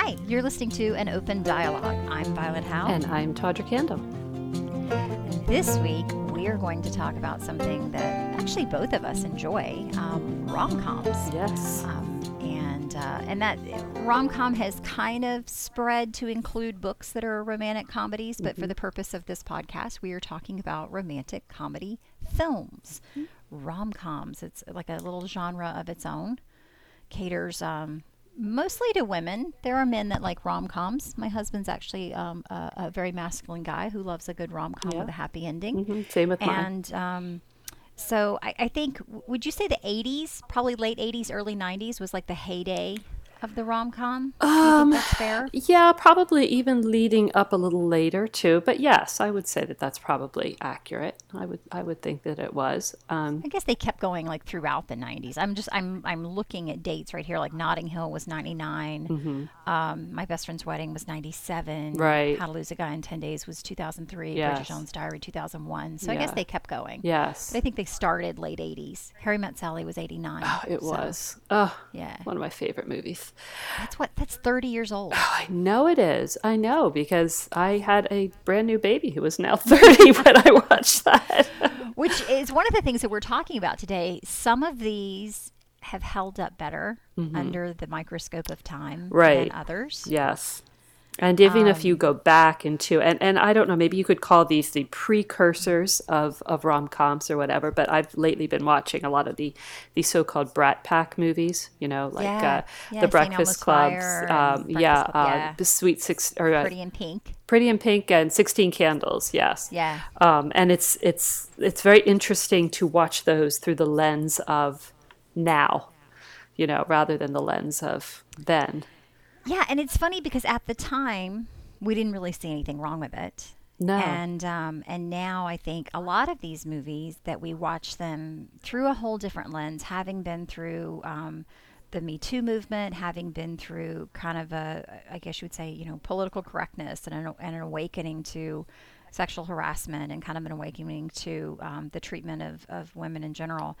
Hi, you're listening to An Open Dialogue. I'm Violet Howe. And I'm Todrick Handel. And this week, we are going to talk about something that actually both of us enjoy, rom-coms. Yes. And that rom-com has kind of spread to include books that are romantic comedies, but for the purpose of this podcast, we are talking about romantic comedy films. Rom-coms, it's like a little genre of its own, caters mostly to women. There are men that like rom-coms. My husband's actually a very masculine guy who loves a good rom-com with a happy ending. Same with mine. So I think, would you say the 80s, probably late 80s, early 90s was like the heyday of the rom-com? Do you think that's fair? Yeah, probably even leading up a little later too. But yes, I would say that that's probably accurate. I would think that it was. I guess they kept going like throughout the 90s. I'm looking at dates right here. Like Notting Hill was 99. My Best Friend's Wedding was 97. Right. How to Lose a Guy in 10 Days was 2003. Yes. Bridget Jones' Diary 2001. So I guess they kept going. Yes. But I think they started late 80s. Harry Met Sally was 89. Oh, it was. Oh, yeah. One of my favorite movies. That's 30 years old. Oh, I know it is. I know, because I had a brand new baby who was now 30 when I watched that. Which is one of the things that we're talking about today. Some of these have held up better under the microscope of time than others. Yes. And even if you go back into, and I don't know, maybe you could call these the precursors of rom-coms or whatever, but I've lately been watching a lot of the so-called Brat Pack movies, you know, like The Breakfast Club, Pretty in Pink. Pretty in Pink and 16 Candles, yes. Yeah. And it's very interesting to watch those through the lens of now, you know, rather than the lens of then. Yeah, and it's funny because at the time, we didn't really see anything wrong with it. No. And now I think a lot of these movies that we watch them through a whole different lens, having been through the Me Too movement, having been through kind of a, I guess you would say, you know, political correctness and an awakening to sexual harassment and kind of an awakening to the treatment of women in general.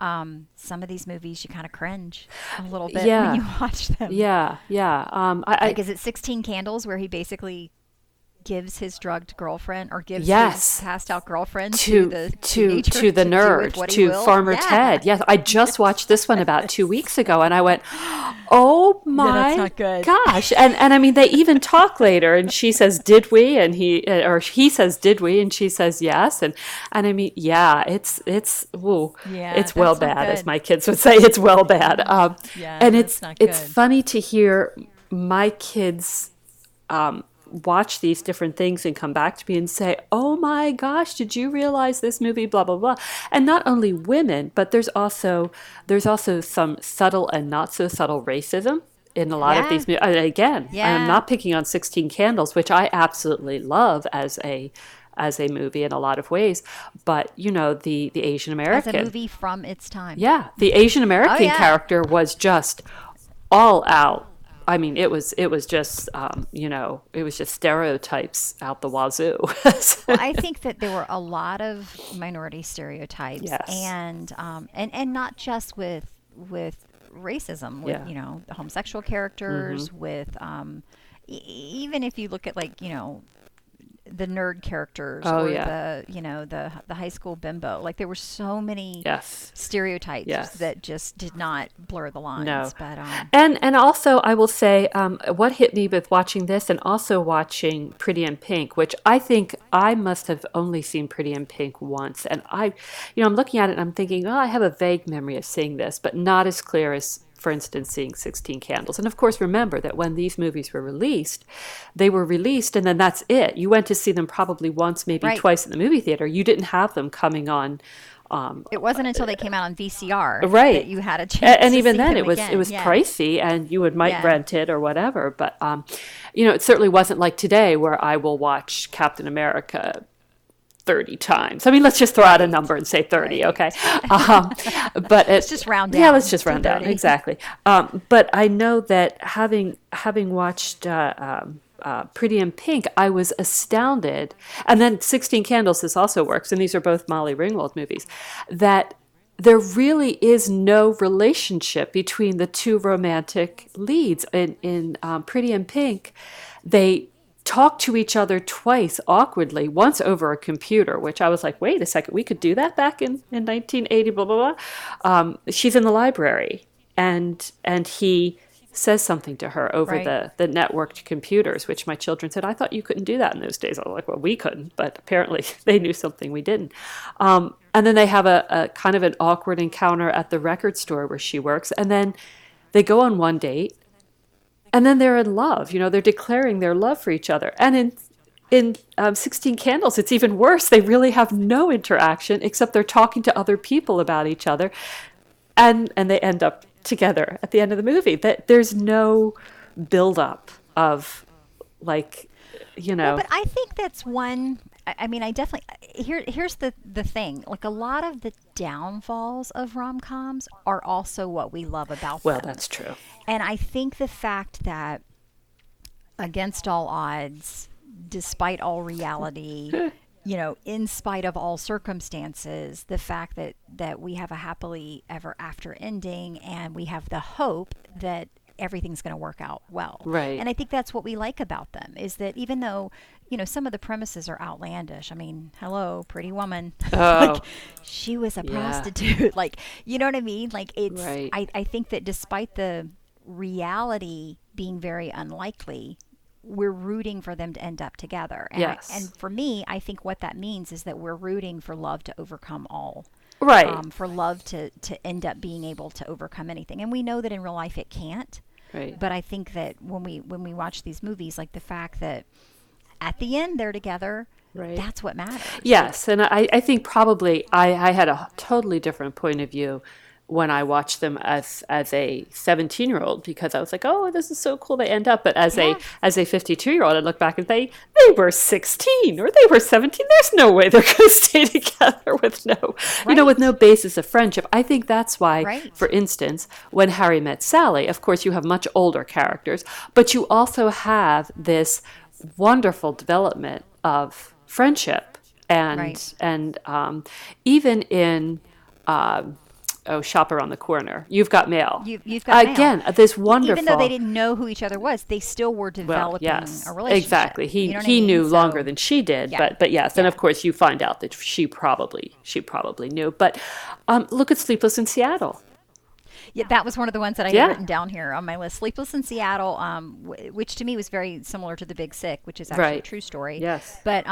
Some of these movies, you kind of cringe a little bit when you watch them. Yeah, yeah. Is it 16 Candles where he basically gives his drugged girlfriend or gives his passed out girlfriend to the nerd, to Farmer Ted. Yes, I just watched this one about 2 weeks ago and I went, oh my gosh. And I mean, they even talk later and she says, did we? And he says, did we? And she says, yes. And I mean, yeah, it's well bad, as my kids would say, it's well bad. And it's funny to hear my kids, watch these different things and come back to me and say, oh my gosh, did you realize this movie, blah, blah, blah. And not only women, but there's also some subtle and not so subtle racism in a lot of these movies. I am not picking on 16 Candles, which I absolutely love as a movie in a lot of ways, but you know, the Asian American, as a movie from its time. Yeah. The Asian American character was just all out. I mean, it was just, you know, it was just stereotypes out the wazoo. Well, I think that there were a lot of minority stereotypes and not just with racism, with, you know, homosexual characters, with, even if you look at like, you know, the nerd characters the, you know, the high school bimbo. Like there were so many stereotypes that just did not blur the lines. No. But, and also I will say what hit me with watching this and also watching Pretty in Pink, which I think I must have only seen Pretty in Pink once. And I, you know, I'm looking at it and I'm thinking, oh, I have a vague memory of seeing this, but not as clear as, for instance, seeing 16 Candles. And of course, remember that when these movies were released, they were released and then that's it. You went to see them probably once, maybe twice in the movie theater. You didn't have them coming on. It wasn't until they came out on VCR that you had a chance to see them. And even then it was pricey and you might rent it or whatever. But, you know, it certainly wasn't like today where I will watch Captain America 30 times. I mean, let's just throw out a number and say 30, okay? But let's just round down. Yeah, let's just round down, exactly. But I know that having watched Pretty in Pink, I was astounded. And then 16 Candles, this also works, and these are both Molly Ringwald movies, that there really is no relationship between the two romantic leads. In Pretty in Pink, they talk to each other twice awkwardly, once over a computer, which I was like, wait a second, we could do that back in 1980, blah, blah, blah. She's in the library, and he says something to her over the networked computers, which my children said, I thought you couldn't do that in those days. I was like, well, we couldn't, but apparently they knew something we didn't. And then they have a kind of an awkward encounter at the record store where she works. And then they go on one date, and then they're in love. You know, they're declaring their love for each other. And in 16 Candles, it's even worse. They really have no interaction, except they're talking to other people about each other. And they end up together at the end of the movie. That there's no buildup of, like, you know. Well, but I think that's one. I mean, I definitely here's the thing. Like, a lot of the downfalls of rom-coms are also what we love about them. Well, that's true. And I think the fact that, against all odds, despite all reality, you know, in spite of all circumstances, the fact that we have a happily ever after ending, and we have the hope that everything's going to work out well. Right. And I think that's what we like about them, is that even though, you know, some of the premises are outlandish. I mean, hello, Pretty Woman. Oh. Like, she was a prostitute. Like, you know what I mean? Like, it's, right. I think that despite the reality being very unlikely, we're rooting for them to end up together. And, yes. And for me, I think what that means is that we're rooting for love to overcome all. Right. For love to end up being able to overcome anything. And we know that in real life it can't. Right. But I think that when we watch these movies, like, the fact that at the end they're together, right, that's what matters. Yes. And I think probably I had a totally different point of view when I watched them as a 17-year-old, because I was like, oh, this is so cool they end up. But as a 52-year-old, I look back and say, they were 16 or they were 17. There's no way they're going to stay together with no basis of friendship. I think that's why, for instance, when Harry Met Sally, of course, you have much older characters, but you also have this wonderful development of friendship. And and even in... Shop Around the Corner. You've Got Mail. You've Got Mail. Again, this wonderful... Even though they didn't know who each other was, they still were developing a relationship. Exactly. He knew longer than she did, but yes. Yeah. And of course, you find out that she probably knew. But look at Sleepless in Seattle. Yeah, that was one of the ones that I had written down here on my list. Sleepless in Seattle, which to me was very similar to The Big Sick, which is actually a true story. Yes. But,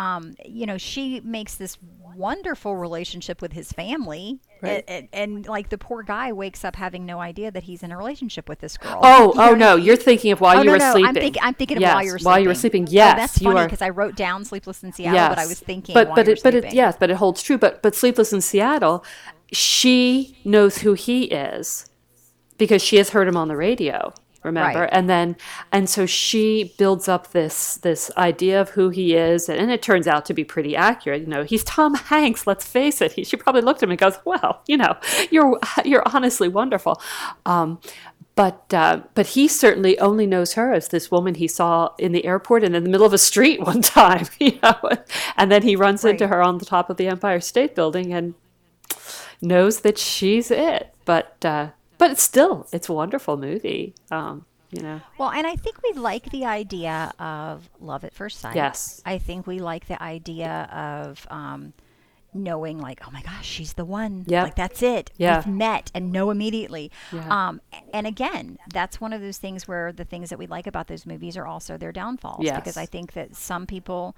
you know, she makes this wonderful relationship with his family. Right. And like, the poor guy wakes up having no idea that he's in a relationship with this girl. No, you're thinking of While You Were Sleeping. I'm thinking of While You Were Sleeping. While You Were Sleeping, yes. Oh, that's funny, because I wrote down Sleepless in Seattle, but I was thinking While You Were Sleeping. But it holds true. But Sleepless in Seattle, she knows who he is, because she has heard him on the radio, remember? Right. And so she builds up this idea of who he is, and it turns out to be pretty accurate. You know, he's Tom Hanks, let's face it. She probably looked at him and goes, well, you know, you're honestly wonderful. But he certainly only knows her as this woman he saw in the airport and in the middle of a street one time, you know? And then he runs into her on the top of the Empire State Building and knows that she's it. But it's a wonderful movie, you know. Well, and I think we like the idea of love at first sight. Yes. I think we like the idea of knowing, like, oh, my gosh, she's the one. Yeah. Like, that's it. Yeah. We've met and know immediately. Yeah. And again, that's one of those things where the things that we like about those movies are also their downfalls. Yes. Because I think that some people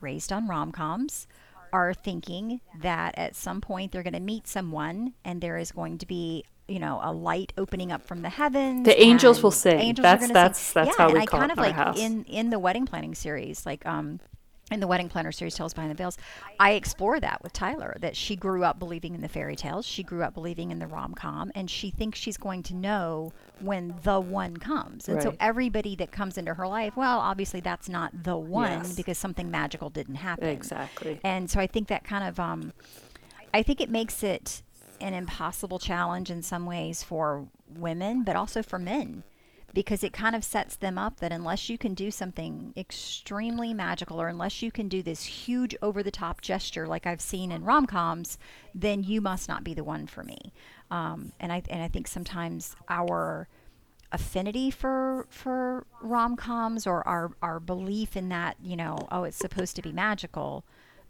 raised on rom-coms are thinking that at some point they're going to meet someone and there is going to be, you know, a light opening up from the heavens. The angels will sing. That's how we call it in our house. Yeah, and I kind of, like, in the wedding planning series, like in the Wedding Planner series, Tales Behind the Veils, I explore that with Tyler, that she grew up believing in the fairy tales. She grew up believing in the rom-com, and she thinks she's going to know when the one comes. And so everybody that comes into her life, well, obviously that's not the one because something magical didn't happen. Exactly. And so I think that kind of, I think it makes it an impossible challenge in some ways for women, but also for men. because it kind of sets them up that unless you can do something extremely magical, or unless you can do this huge over-the-top gesture like I've seen in rom-coms, then you must not be the one for me. And I think sometimes our affinity for rom-coms, or our belief in that, you know, oh, it's supposed to be magical,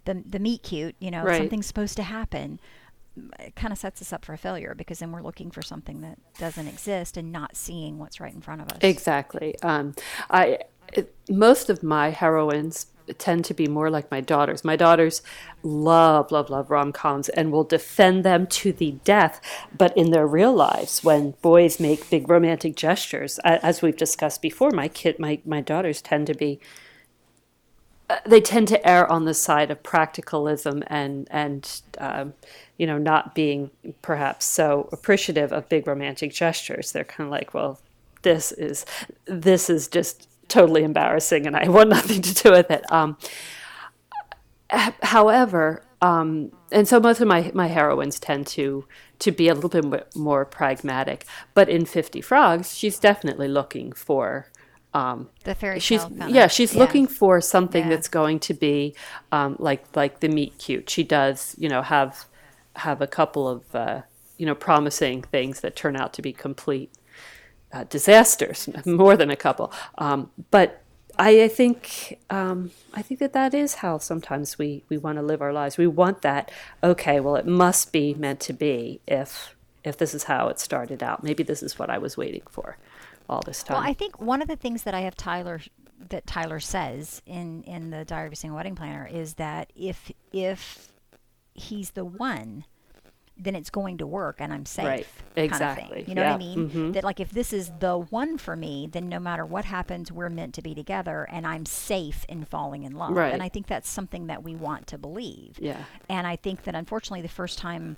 the meet cute, you know, right, something's supposed to happen, it kind of sets us up for a failure, because then we're looking for something that doesn't exist and not seeing what's right in front of us. Exactly. Most of my heroines tend to be more like my daughters. My daughters love, love, love rom-coms and will defend them to the death. But in their real lives, when boys make big romantic gestures, as we've discussed before, my daughters tend to be, they tend to err on the side of practicalism and you know, not being perhaps so appreciative of big romantic gestures. They're kind of like, well, this is just totally embarrassing and I want nothing to do with it. However, and so most of my heroines tend to be a little bit more pragmatic. But in 50 Frogs, she's definitely looking for the fairy tale. She's looking for something that's going to be like the meet cute. She does, you know, have a couple of promising things that turn out to be complete disasters, more than a couple. But I think that is how sometimes we want to live our lives. We want that. Okay, well, it must be meant to be if this is how it started out. Maybe this is what I was waiting for all this time. Well, I think one of the things that I have Tyler says in the Diary of a Single Wedding Planner is that if he's the one, then it's going to work and I'm safe. Right. Exactly. Kind of thing. You know what I mean? Mm-hmm. That like, if this is the one for me, then no matter what happens, we're meant to be together and I'm safe in falling in love. Right. And I think that's something that we want to believe. Yeah. And I think that unfortunately the first time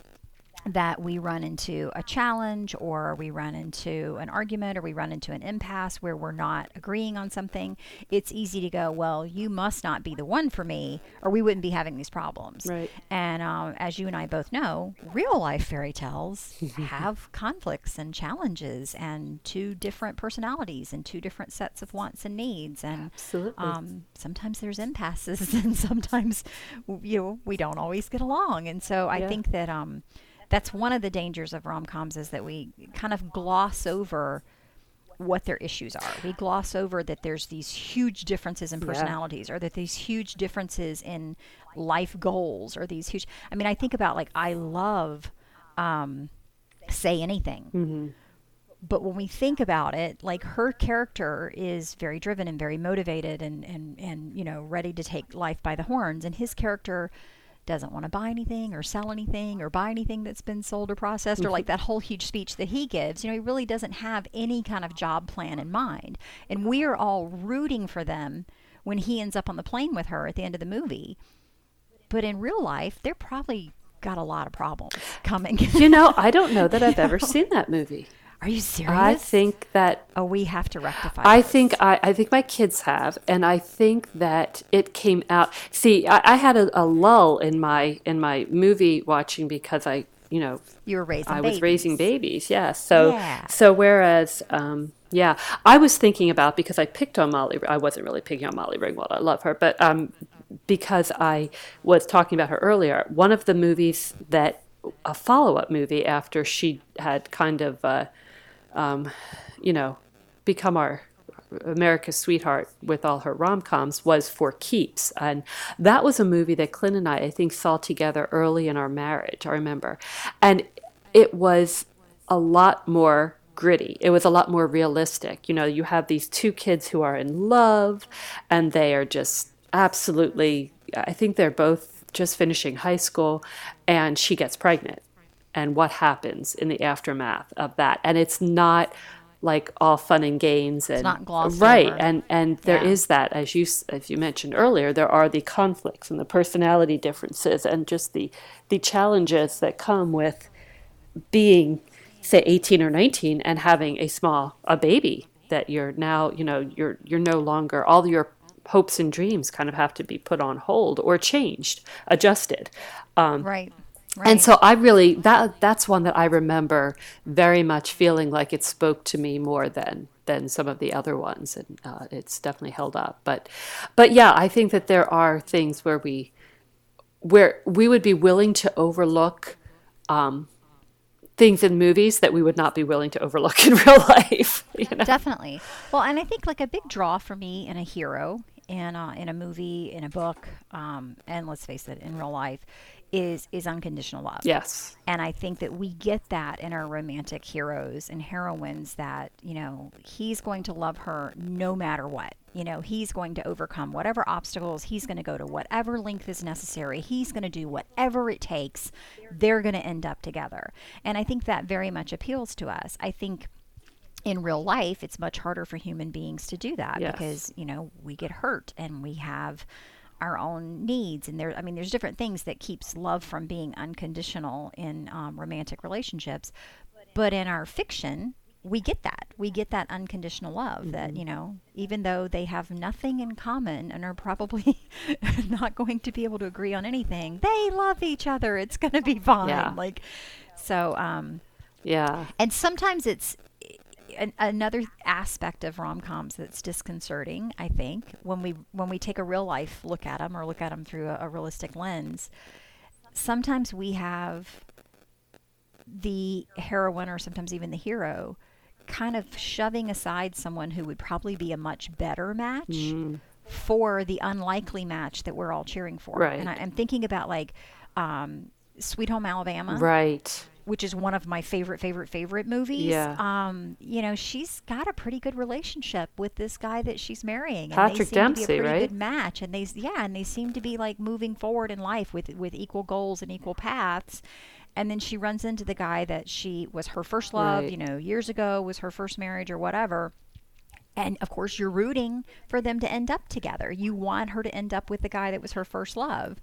that we run into a challenge, or we run into an argument, or we run into an impasse where we're not agreeing on something, it's easy to go, well, you must not be the one for me, or we wouldn't be having these problems. Right. And as you and I both know, real life fairy tales have conflicts and challenges, and two different personalities, and two different sets of wants and needs, and sometimes there's impasses, and sometimes, you know, we don't always get along. And so I think that that's one of the dangers of rom-coms, is that we kind of gloss over what their issues are. We gloss over that there's these huge differences in personalities, or that these huge differences in life goals, or these huge... I mean, I think about, like, I love Say Anything. Mm-hmm. But when we think about it, like, her character is very driven and very motivated and you know, ready to take life by the horns. And his character doesn't want to buy anything or sell anything or buy anything that's been sold or processed, or like that whole huge speech that he gives. You know, he really doesn't have any kind of job plan in mind. And we are all rooting for them when he ends up on the plane with her at the end of the movie. But in real life, they're probably got a lot of problems coming. You know, I don't know that I've ever seen that movie. Are you serious? I think that... Oh, we have to rectify this. I think my kids have, and I think that it came out... See, I had a lull in my movie watching because I, you know... You were raising babies. I was raising babies, yeah. So whereas... I was thinking about, because I picked on Molly... I wasn't really picking on Molly Ringwald. I love her, but because I was talking about her earlier, one of the movies that... a follow-up movie after she had kind of... become our America's sweetheart with all her rom-coms was For Keeps. And that was a movie that Clint and I think saw together early in our marriage, I remember. And it was a lot more gritty. It was a lot more realistic. You know, you have these two kids who are in love and they are just absolutely, I think they're both just finishing high school, and she gets pregnant. And what happens in the aftermath of that? And it's not like all fun and games, and it's not glossed over. And there is that, as you mentioned earlier, there are the conflicts and the personality differences, and just the challenges that come with being, say, 18 or 19 and having a baby that you're now, you know, you're no longer, all your hopes and dreams kind of have to be put on hold or changed, adjusted. Right. Right. And so I really, that's one that I remember very much feeling like it spoke to me more than than some of the other ones, and it's definitely held up. But yeah, I think that there are things where we would be willing to overlook things in movies that we would not be willing to overlook in real life. You know? Definitely. Well, and I think like a big draw for me in a hero, in a movie, in a book, and let's face it, in real life, is unconditional love. Yes. And I think that we get that in our romantic heroes and heroines, that, you know, he's going to love her no matter what. You know, he's going to overcome whatever obstacles. He's going to go to whatever length is necessary. He's going to do whatever it takes. They're going to end up together. And I think that very much appeals to us. I think in real life, it's much harder for human beings to do that. Yes. Because, you know, we get hurt and we have our own needs, and there's different things that keeps love from being unconditional in romantic relationships. But in our fiction, we get that unconditional love, mm-hmm. that, you know, even though they have nothing in common and are probably not going to be able to agree on anything, they love each other. It's going to be fine. Yeah. Like, so yeah. And sometimes it's another aspect of rom-coms that's disconcerting, I think, when we take a real life look at them, or look at them through a realistic lens. Sometimes we have the heroine, or sometimes even the hero, kind of shoving aside someone who would probably be a much better match, mm. for the unlikely match that we're all cheering for. Right. And I'm thinking about like Sweet Home Alabama. Right. Which is one of my favorite movies. Yeah. You know, she's got a pretty good relationship with this guy that she's marrying. Patrick Dempsey, right? They seem to be a pretty good match. And they seem to be like moving forward in life with equal goals and equal paths. And then she runs into the guy that she was her first love, right. You know, years ago, was her first marriage or whatever. And of course, you're rooting for them to end up together. You want her to end up with the guy that was her first love.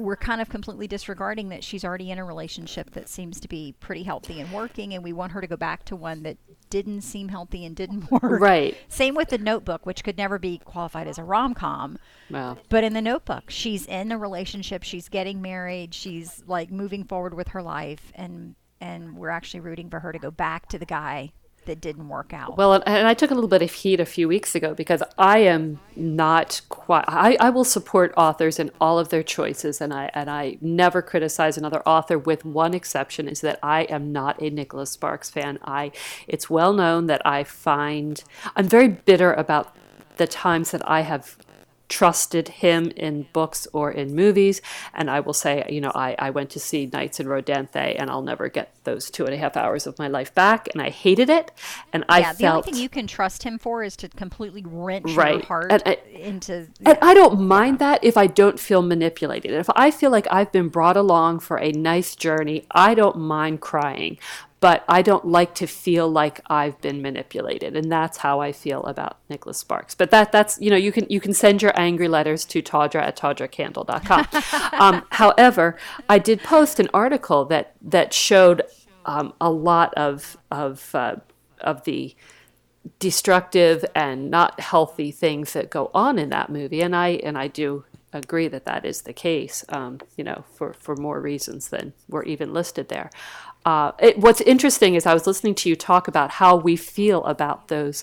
We're kind of completely disregarding that she's already in a relationship that seems to be pretty healthy and working, and we want her to go back to one that didn't seem healthy and didn't work. Right. Same with The Notebook, which could never be qualified as a rom-com. Wow. But in The Notebook, she's in a relationship, she's getting married, she's like moving forward with her life, and we're actually rooting for her to go back to the guy that didn't work out. Well, and I took a little bit of heat a few weeks ago because I am not quite, I will support authors in all of their choices, and I never criticize another author, with one exception, is that I am not a Nicholas Sparks fan. It's well known that I'm very bitter about the times that I have trusted him in books or in movies, and I will say, you know, I went to see Nights in Rodanthe, and I'll never get those 2.5 hours of my life back, and I hated it. And the only thing you can trust him for is to completely wrench right. your heart into. And I don't mind that if I don't feel manipulated. If I feel like I've been brought along for a nice journey, I don't mind crying, but I don't like to feel like I've been manipulated. And that's how I feel about Nicholas Sparks. But that's, you know, you can send your angry letters to todra@todrickhandel.com. However, I did post an article that showed a lot of the destructive and not healthy things that go on in that movie. And I do agree that is the case, you know, for more reasons than were even listed there. What's interesting is I was listening to you talk about how we feel about those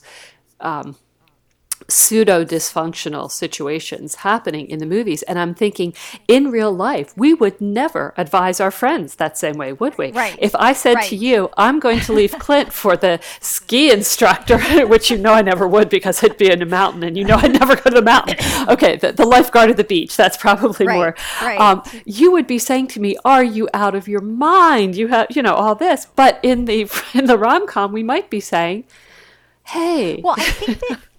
pseudo-dysfunctional situations happening in the movies. And I'm thinking, in real life, we would never advise our friends that same way, would we? Right. If I said right. to you, I'm going to leave Clint for the ski instructor, which you know I never would because I'd be in a mountain, and you know I'd never go to the mountain. Okay, the lifeguard at the beach, that's probably right. more. Right. You would be saying to me, are you out of your mind? You have, you know, all this. But in the rom-com, we might be saying, hey. Well,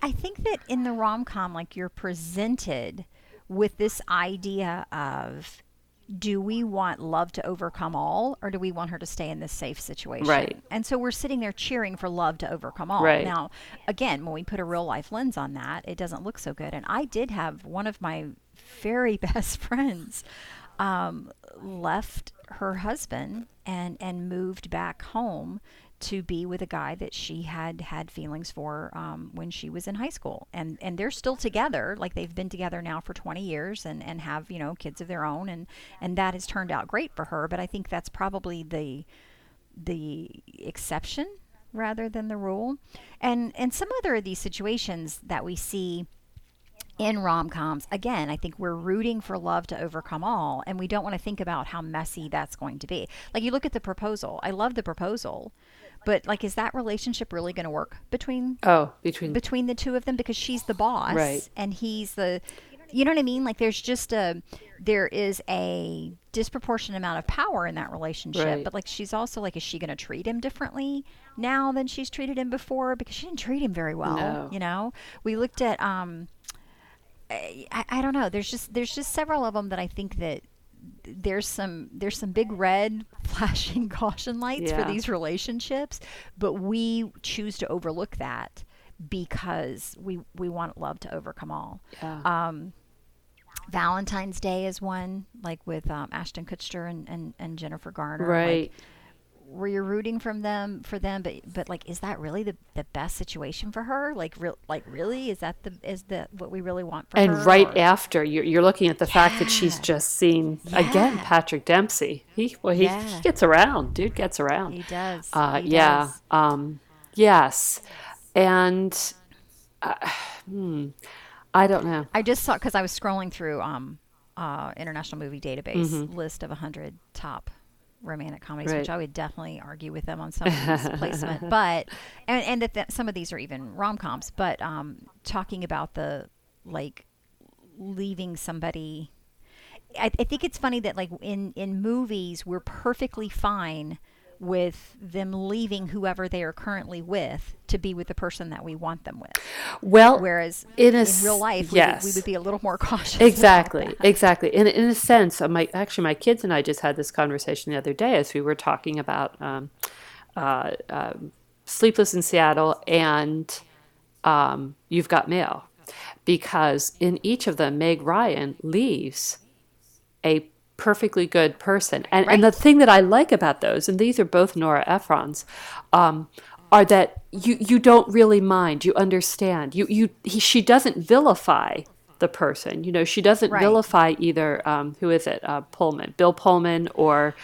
I think that in the rom-com, like, you're presented with this idea of, do we want love to overcome all, or do we want her to stay in this safe situation? Right. And so we're sitting there cheering for love to overcome all. Right. Now, again, when we put a real life lens on that, it doesn't look so good. And I did have one of my very best friends left her husband and moved back home to be with a guy that she had feelings for when she was in high school, and they're still together. Like, they've been together now for 20 years and have, you know, kids of their own, and that has turned out great for her. But I think that's probably the exception rather than the rule. And some other of these situations that we see in rom-coms, again, I think we're rooting for love to overcome all, and we don't want to think about how messy that's going to be. Like, you look at The Proposal. I love The Proposal, but like, is that relationship really going to work between the two of them? Because she's the boss, right, and he's the, you know what I mean? Like, there's just there is a disproportionate amount of power in that relationship, right. But like, she's also like, is she going to treat him differently now than she's treated him before? Because she didn't treat him very well. No. You know, we looked at I don't know. There's just several of them that I think that there's some big red flashing caution lights for these relationships, but we choose to overlook that because we want love to overcome all. Yeah. Valentine's Day is one, like with Ashton Kutcher and Jennifer Garner. Right. Like, where you're rooting for them, but like, is that really the best situation for her? Like, really, is that what we really want for her? And right after, you're looking at the fact that she's just seen again Patrick Dempsey. He gets around. Dude gets around. He does. He does. Yes. And I don't know. I just saw, because I was scrolling through International Movie Database list of 100 top romantic comedies, right, which I would definitely argue with them on some of these placement, but and some of these are even rom-coms, but talking about the, like, leaving somebody, I think it's funny that, like, in movies we're perfectly fine with them leaving whoever they are currently with to be with the person that we want them with. Well, whereas in real life, we would be a little more cautious. Exactly. In a sense, my kids and I just had this conversation the other day as we were talking about Sleepless in Seattle and You've Got Mail, because in each of them, Meg Ryan leaves a perfectly good person. And, right, and the thing that I like about those, and these are both Nora Ephron's, are that you don't really mind. You understand. She doesn't vilify the person. You know, she doesn't vilify either, who is it? Bill Pullman, or...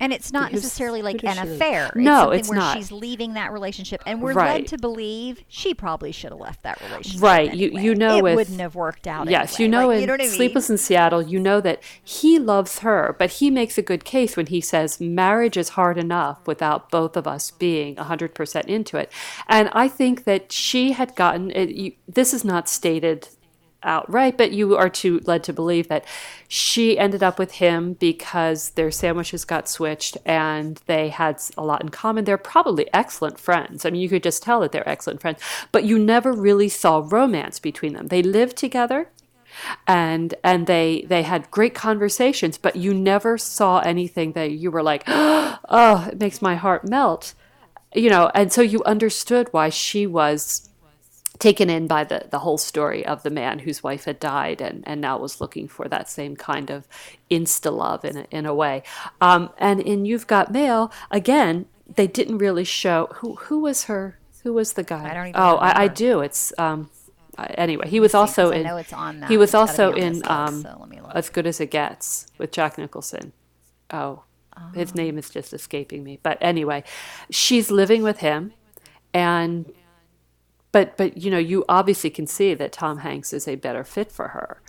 and it's not necessarily like an affair. No, it's not. She's leaving that relationship, and we're led to believe she probably should have left that relationship. Right. Anyway. It wouldn't have worked out. Yes, anyway. You know what I mean? Sleepless in Seattle, you know that he loves her, but he makes a good case when he says marriage is hard enough without both of us being 100% into it. And I think that she had gotten it, this is not stated outright, but you are too led to believe that she ended up with him because their sandwiches got switched and they had a lot in common. They're probably excellent friends. I mean, you could just tell that they're excellent friends, but you never really saw romance between them. They lived together and they had great conversations, but you never saw anything that you were like, oh, it makes my heart melt, you know. And so you understood why she was taken in by the whole story of the man whose wife had died and now was looking for that same kind of insta-love in a way. And in You've Got Mail, again, they didn't really show who was her, who was the guy. I don't even remember. I do. It's anyway. He was also in. I know it's on that. He was also in As Good As It Gets with Jack Nicholson. Oh, his name is just escaping me. But anyway, she's living with him, and. But you know, you obviously can see that Tom Hanks is a better fit for her,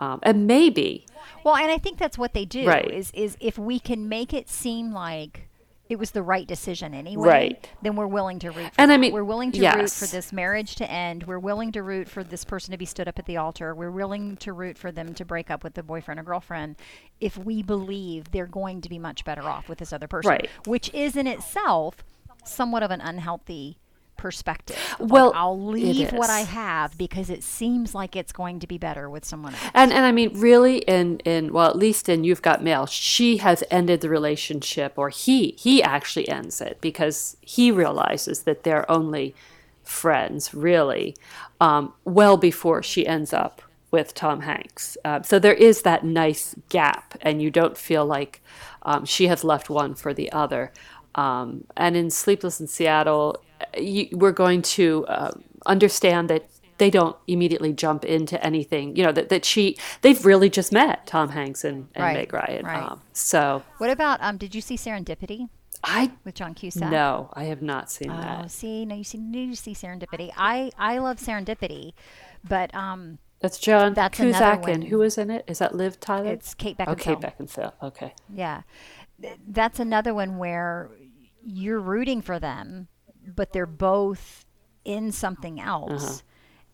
and maybe. Well, and I think that's what they do. Right. Is if we can make it seem like it was the right decision anyway, right, then we're willing to root for that. I mean, we're willing to root for this marriage to end. We're willing to root for this person to be stood up at the altar. We're willing to root for them to break up with the boyfriend or girlfriend if we believe they're going to be much better off with this other person, right, which is in itself somewhat of an unhealthy perspective. Well, like, I'll leave what I have because it seems like it's going to be better with someone else. And I mean, really, at least in You've Got Mail, she has ended the relationship, or he actually ends it because he realizes that they're only friends, really, well before she ends up with Tom Hanks. So there is that nice gap, and you don't feel like she has left one for the other. And in Sleepless in Seattle, we're going to understand that they don't immediately jump into anything, you know, they've really just met, Tom Hanks and Meg Ryan. Right. So what about, did you see Serendipity? with John Cusack? No, I have not seen that. Oh, see, now you need to see Serendipity. I love Serendipity, but that's John Cusack, and who is in it? Is that Liv Tyler? It's Kate Beckinsale. Oh, Kate Beckinsale. Okay. Yeah, that's another one where you're rooting for them, but they're both in something else. Uh-huh.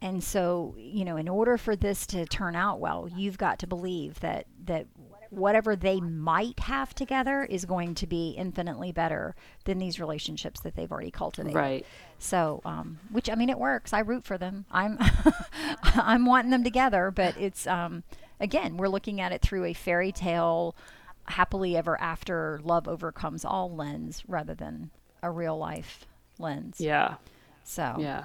And so, you know, in order for this to turn out well, you've got to believe that whatever they might have together is going to be infinitely better than these relationships that they've already cultivated. Right. So, which, I mean, it works. I root for them. I'm wanting them together, but it's, again, we're looking at it through a fairy tale, happily ever after, love overcomes all lens rather than a real life lens. Yeah. So. Yeah.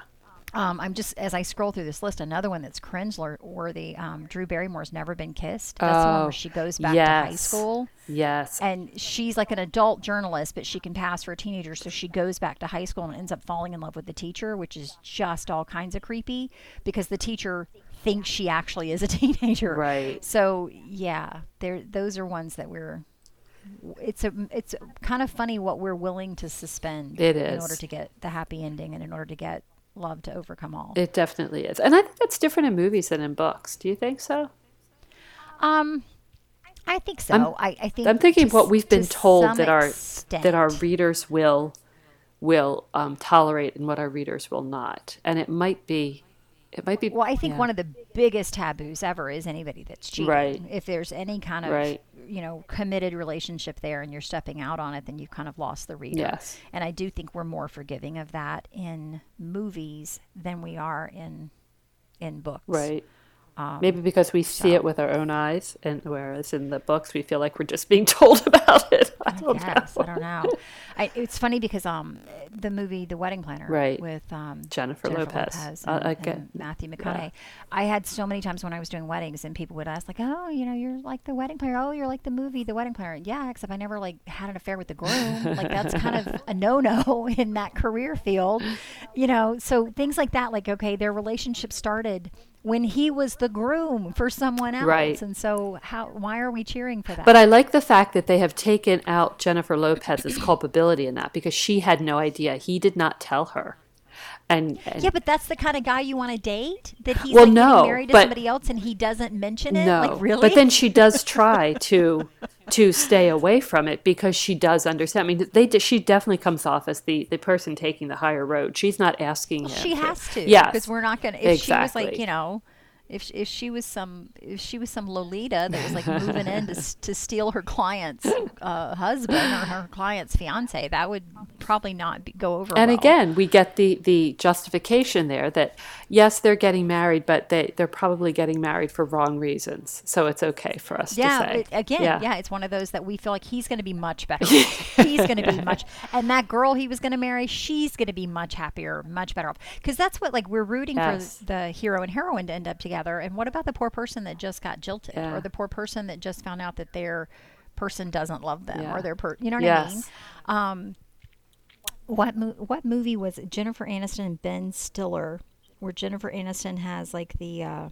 I'm just, as I scroll through this list, another one that's cringe-worthy, Drew Barrymore's Never Been Kissed. That's the one where she goes back to high school. Yes. And she's like an adult journalist, but she can pass for a teenager, so she goes back to high school and ends up falling in love with the teacher, which is just all kinds of creepy, because the teacher thinks she actually is a teenager. Right. So, yeah, those are ones that we're... It's kind of funny what we're willing to suspend in order to get the happy ending and in order to get love to overcome all. It definitely is. And I think that's different in movies than in books. Do you think so? I think so. I'm thinking what we've been told that our readers will tolerate and what our readers will not. And it might be. Well, I think one of the biggest taboos ever is anybody that's cheating. Right. If there's any kind of committed relationship there, and you're stepping out on it, then you've kind of lost the reader. Yes. And I do think we're more forgiving of that in movies than we are in books. Right. Maybe because we see it with our own eyes, and whereas in the books we feel like we're just being told about it. I don't know. It's funny because the movie The Wedding Planner with Jennifer Lopez and Matthew McConaughey. Yeah. I had so many times when I was doing weddings, and people would ask like, "Oh, you know, you're like The Wedding Planner. Oh, you're like the movie The Wedding Planner." Yeah, except I never like had an affair with the groom. Like that's kind of a no-no in that career field, you know. So things like that, like okay, their relationship started when he was the groom for someone else. Right. And so why are we cheering for that? But I like the fact that they have taken out Jennifer Lopez's culpability in that, because she had no idea. He did not tell her. And yeah, but that's the kind of guy you want to date? That he's married to somebody else and he doesn't mention it? No. Like, really? But then she does try to stay away from it because she does understand. I mean, she definitely comes off as the person taking the higher road. She's not asking him. She has to. Yes. Because we're not going to. Exactly. She was like, if she was some Lolita that was like moving in to steal her client's husband or her client's fiance, that would probably not go over. And well. Again, we get the justification there that yes, they're getting married, but they're probably getting married for wrong reasons, so it's okay for us to say. It's one of those that we feel like he's going to be much better. He's going to be much, and that girl he was going to marry, she's going to be much happier, much better off, because that's what like we're rooting for the hero and heroine to end up together. And what about the poor person that just got jilted or the poor person that just found out that their person doesn't love them or their you know what I mean? What movie was it? Jennifer Aniston and Ben Stiller, where Jennifer Aniston has like the,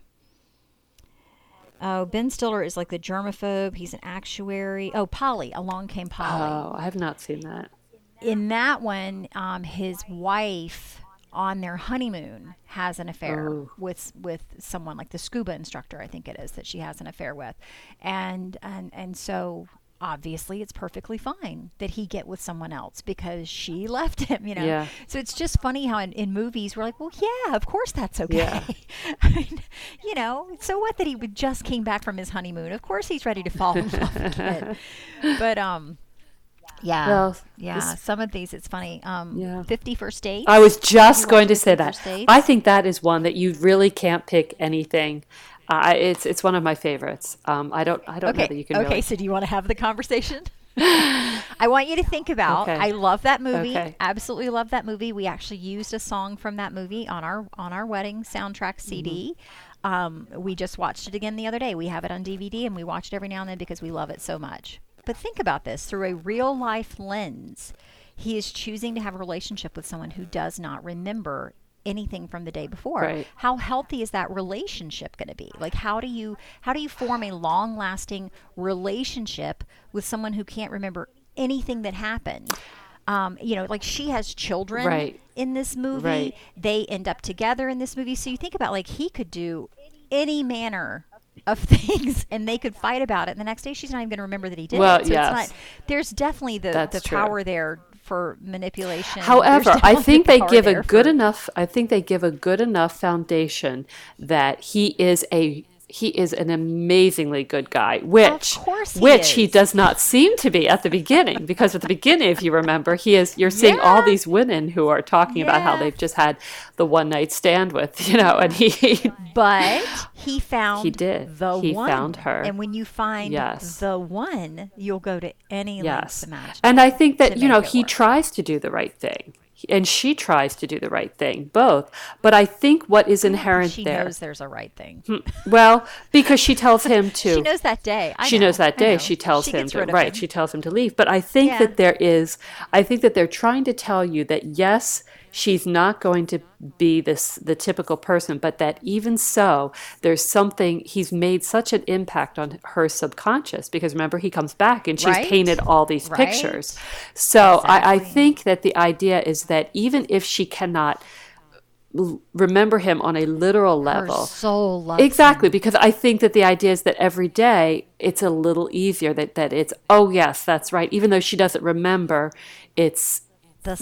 Ben Stiller is like the germaphobe. He's an actuary. Oh, Polly. Along Came Polly. Oh, I have not seen that. In that one, his wife on their honeymoon has an affair with someone, like the scuba instructor, I think it is, that she has an affair with. And so obviously it's perfectly fine that he get with someone else because she left him, you know. Yeah. So it's just funny how in movies we're like, well, yeah, of course that's okay. Yeah. I mean, you know, so what that he would just came back from his honeymoon. Of course he's ready to fall in love again. But yeah. Well, some of these, it's funny. 50 First Dates. I was just going to say that. I think that is one that you really can't pick anything. It's one of my favorites. I don't know that you can really... Okay, so do you want to have the conversation? I want you to think about, I love that movie. Absolutely love that movie. We actually used a song from that movie on our wedding soundtrack CD. Mm-hmm. We just watched it again the other day. We have it on DVD and we watch it every now and then because we love it so much. But think about this. Through a real life lens, he is choosing to have a relationship with someone who does not remember anything from the day before. Right. How healthy is that relationship going to be? Like, how do you form a long lasting relationship with someone who can't remember anything that happened? Like she has children in this movie. Right. They end up together in this movie. So you think about like he could do any manner of things and they could fight about it. And the next day she's not even going to remember that he did it. So yes. It's not, there's definitely the power there for manipulation. However, I think they give a good enough foundation that he is an amazingly good guy, which he does not seem to be at the beginning, because at the beginning, if you remember, you're seeing all these women who are talking about how they've just had the one night stand with, and he found her. And when you find the one, you'll go to any lengths imaginable. And I think that, he tries to do the right thing. And she tries to do the right thing, both. But I think what is inherent there. She knows there's a right thing. Well, because she tells him to. She knows that day. She tells him to. Right. She tells him to leave. But I think that I think that they're trying to tell you that, yes, she's not going to be the typical person, but that even so, there's something, he's made such an impact on her subconscious, because remember, he comes back and she's painted all these pictures. So exactly. I think that the idea is that even if she cannot remember him on a literal level, her soul loves him. Because I think that the idea is that every day it's a little easier, that it's, oh yes, that's right. Even though she doesn't remember, it's,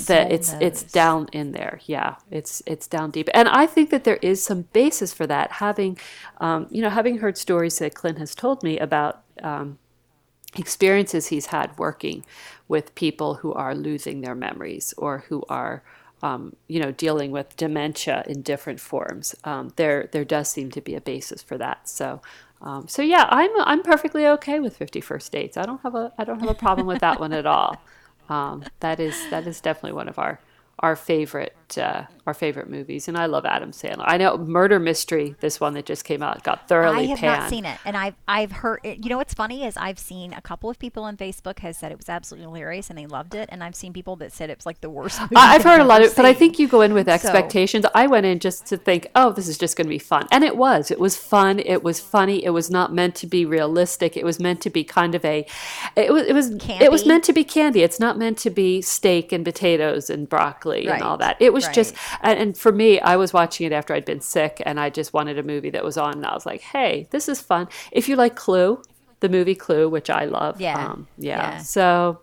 that it's down in there, it's down deep, and I think that there is some basis for that. Having, having heard stories that Clint has told me about experiences he's had working with people who are losing their memories or who are, dealing with dementia in different forms. There does seem to be a basis for that. So. I'm perfectly okay with 50 First Dates. I don't have a problem with that one at all. That is definitely one of our favorite movies, and I love Adam Sandler. I know Murder Mystery, this one that just came out, got thoroughly panned. I have not seen it, and I've heard it. You know what's funny is I've seen a couple of people on Facebook has said it was absolutely hilarious and they loved it, and I've seen people that said it was like the worst movie I've heard a lot of it, but I think you go in with expectations. I went in just to think, oh, this is just going to be fun, and it was. It was fun. It was funny. It was not meant to be realistic. It was meant to be kind of candy. It was meant to be candy. It's not meant to be steak and potatoes and broccoli and all that. It was just, and for me, I was watching it after I'd been sick, and I just wanted a movie that was on, and I was like, hey, this is fun. If you like Clue, the movie Clue, which I love. So,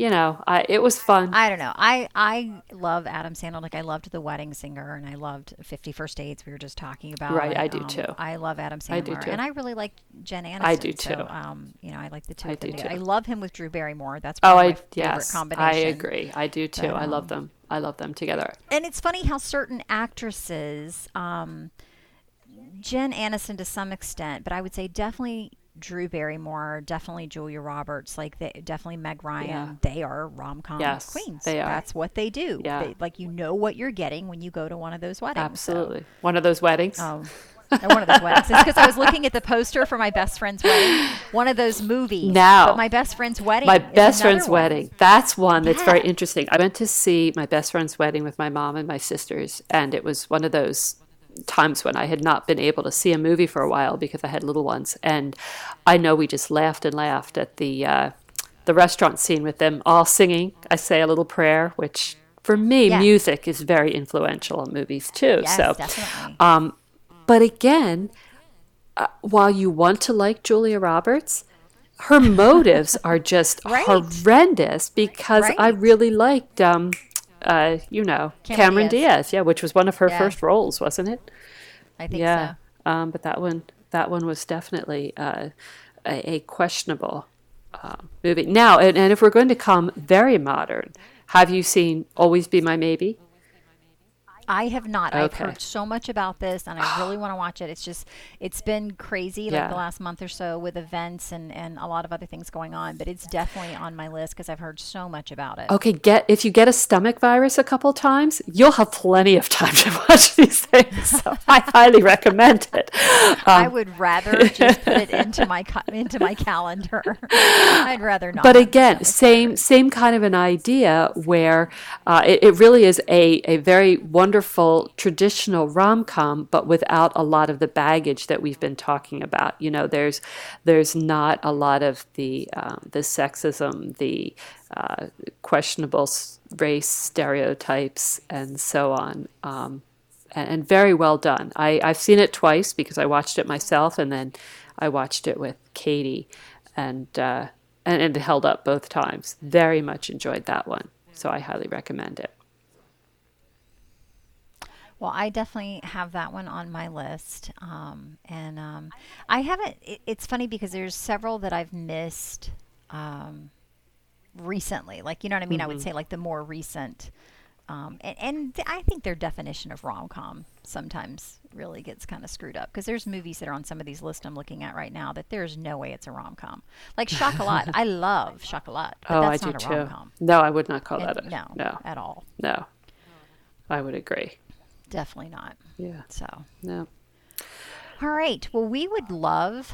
it was fun. I don't know. I love Adam Sandler. Like, I loved The Wedding Singer, and I loved 50 First Dates we were just talking about. Right, and, I do too. I love Adam Sandler. I do too. And I really like Jen Aniston. I do too. So, I like the two of them. I love him with Drew Barrymore. That's probably my favorite combination. I agree. I do too. But, I love them. I love them together. And it's funny how certain actresses, Jen Aniston to some extent, but I would say definitely Drew Barrymore, definitely Julia Roberts, definitely Meg Ryan. Yeah. They are rom-com queens. They are. That's what they do. Yeah. What you're getting when you go to one of those weddings. Absolutely. So. One of those weddings. One of those weddings. It's because I was looking at the poster for My Best Friend's Wedding. One of those movies. Now. But My Best Friend's Wedding. My Best Friend's Wedding. That's one that's very interesting. I went to see My Best Friend's Wedding with my mom and my sisters, and it was one of those times when I had not been able to see a movie for a while because I had little ones. And I know we just laughed and laughed at the restaurant scene with them all singing I Say a Little Prayer, which for me, music is very influential in movies too. Yes, so definitely. But again, while you want to like Julia Roberts, her motives are just horrendous, because I really liked, Cameron Diaz. Yeah, which was one of her first roles, wasn't it? I think so. But that one was definitely a questionable movie. Now, and if we're going to come very modern, have you seen Always Be My Maybe? I have not. Okay. I've heard so much about this, and I really want to watch it. It's just, it's been crazy the last month or so with events and a lot of other things going on, but it's definitely on my list because I've heard so much about it. Okay, if you get a stomach virus a couple times, you'll have plenty of time to watch these things. So I highly recommend it. I would rather just put it into my calendar. I'd rather not. But again, same kind of an idea where it really is a very wonderful wonderful traditional rom-com, but without a lot of the baggage that we've been talking about. You know, there's not a lot of the sexism, the questionable race stereotypes, and so on. And very well done. I've seen it twice because I watched it myself, and then I watched it with Katie, and it held up both times. Very much enjoyed that one, so I highly recommend it. Well, I definitely have that one on my list, and I haven't. It's funny because there's several that I've missed recently. Like, you know what I mean? Mm-hmm. I would say like the more recent. And I think their definition of rom-com sometimes really gets kind of screwed up, because there's movies that are on some of these lists I'm looking at right now that there's no way it's a rom-com. Like Chocolat. I love Chocolat, but that's not a rom-com. No, I would not call that a no at all. No, I would agree. Definitely not. Yeah. So. No. All right. Well, we would love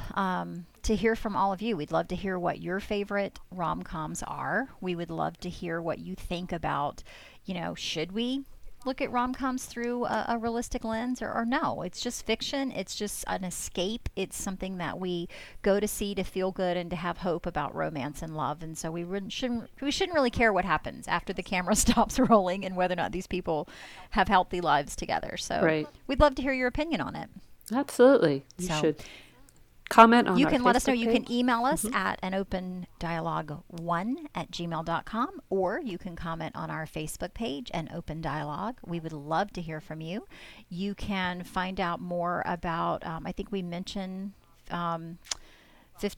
to hear from all of you. We'd love to hear what your favorite rom-coms are. We would love to hear what you think about, you know, should we look at rom-coms through a realistic lens or no? It's just fiction. It's just an escape. It's something that we go to see to feel good and to have hope about romance and love. And so we shouldn't really care what happens after the camera stops rolling and whether or not these people have healthy lives together. So right. We'd love to hear your opinion on it. Absolutely. You should comment on it. You can let us know. You can email us at anopendialogue1@gmail.com, or you can comment on our Facebook page, An Open Dialogue. We would love to hear from you. You can find out more about, I think we mentioned 50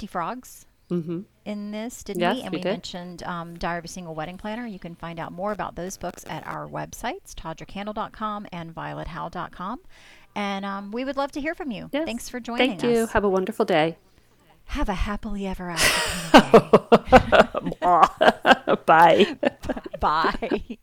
Frogs. Mm-hmm. In this, didn't we? And we mentioned Diary of a Single Wedding Planner. You can find out more about those books at our websites, todrickhandel.com and violethowe.com. And we would love to hear from you. Yes. Thanks for joining us. Thank you. Have a wonderful day. Have a happily ever after day. Bye. Bye.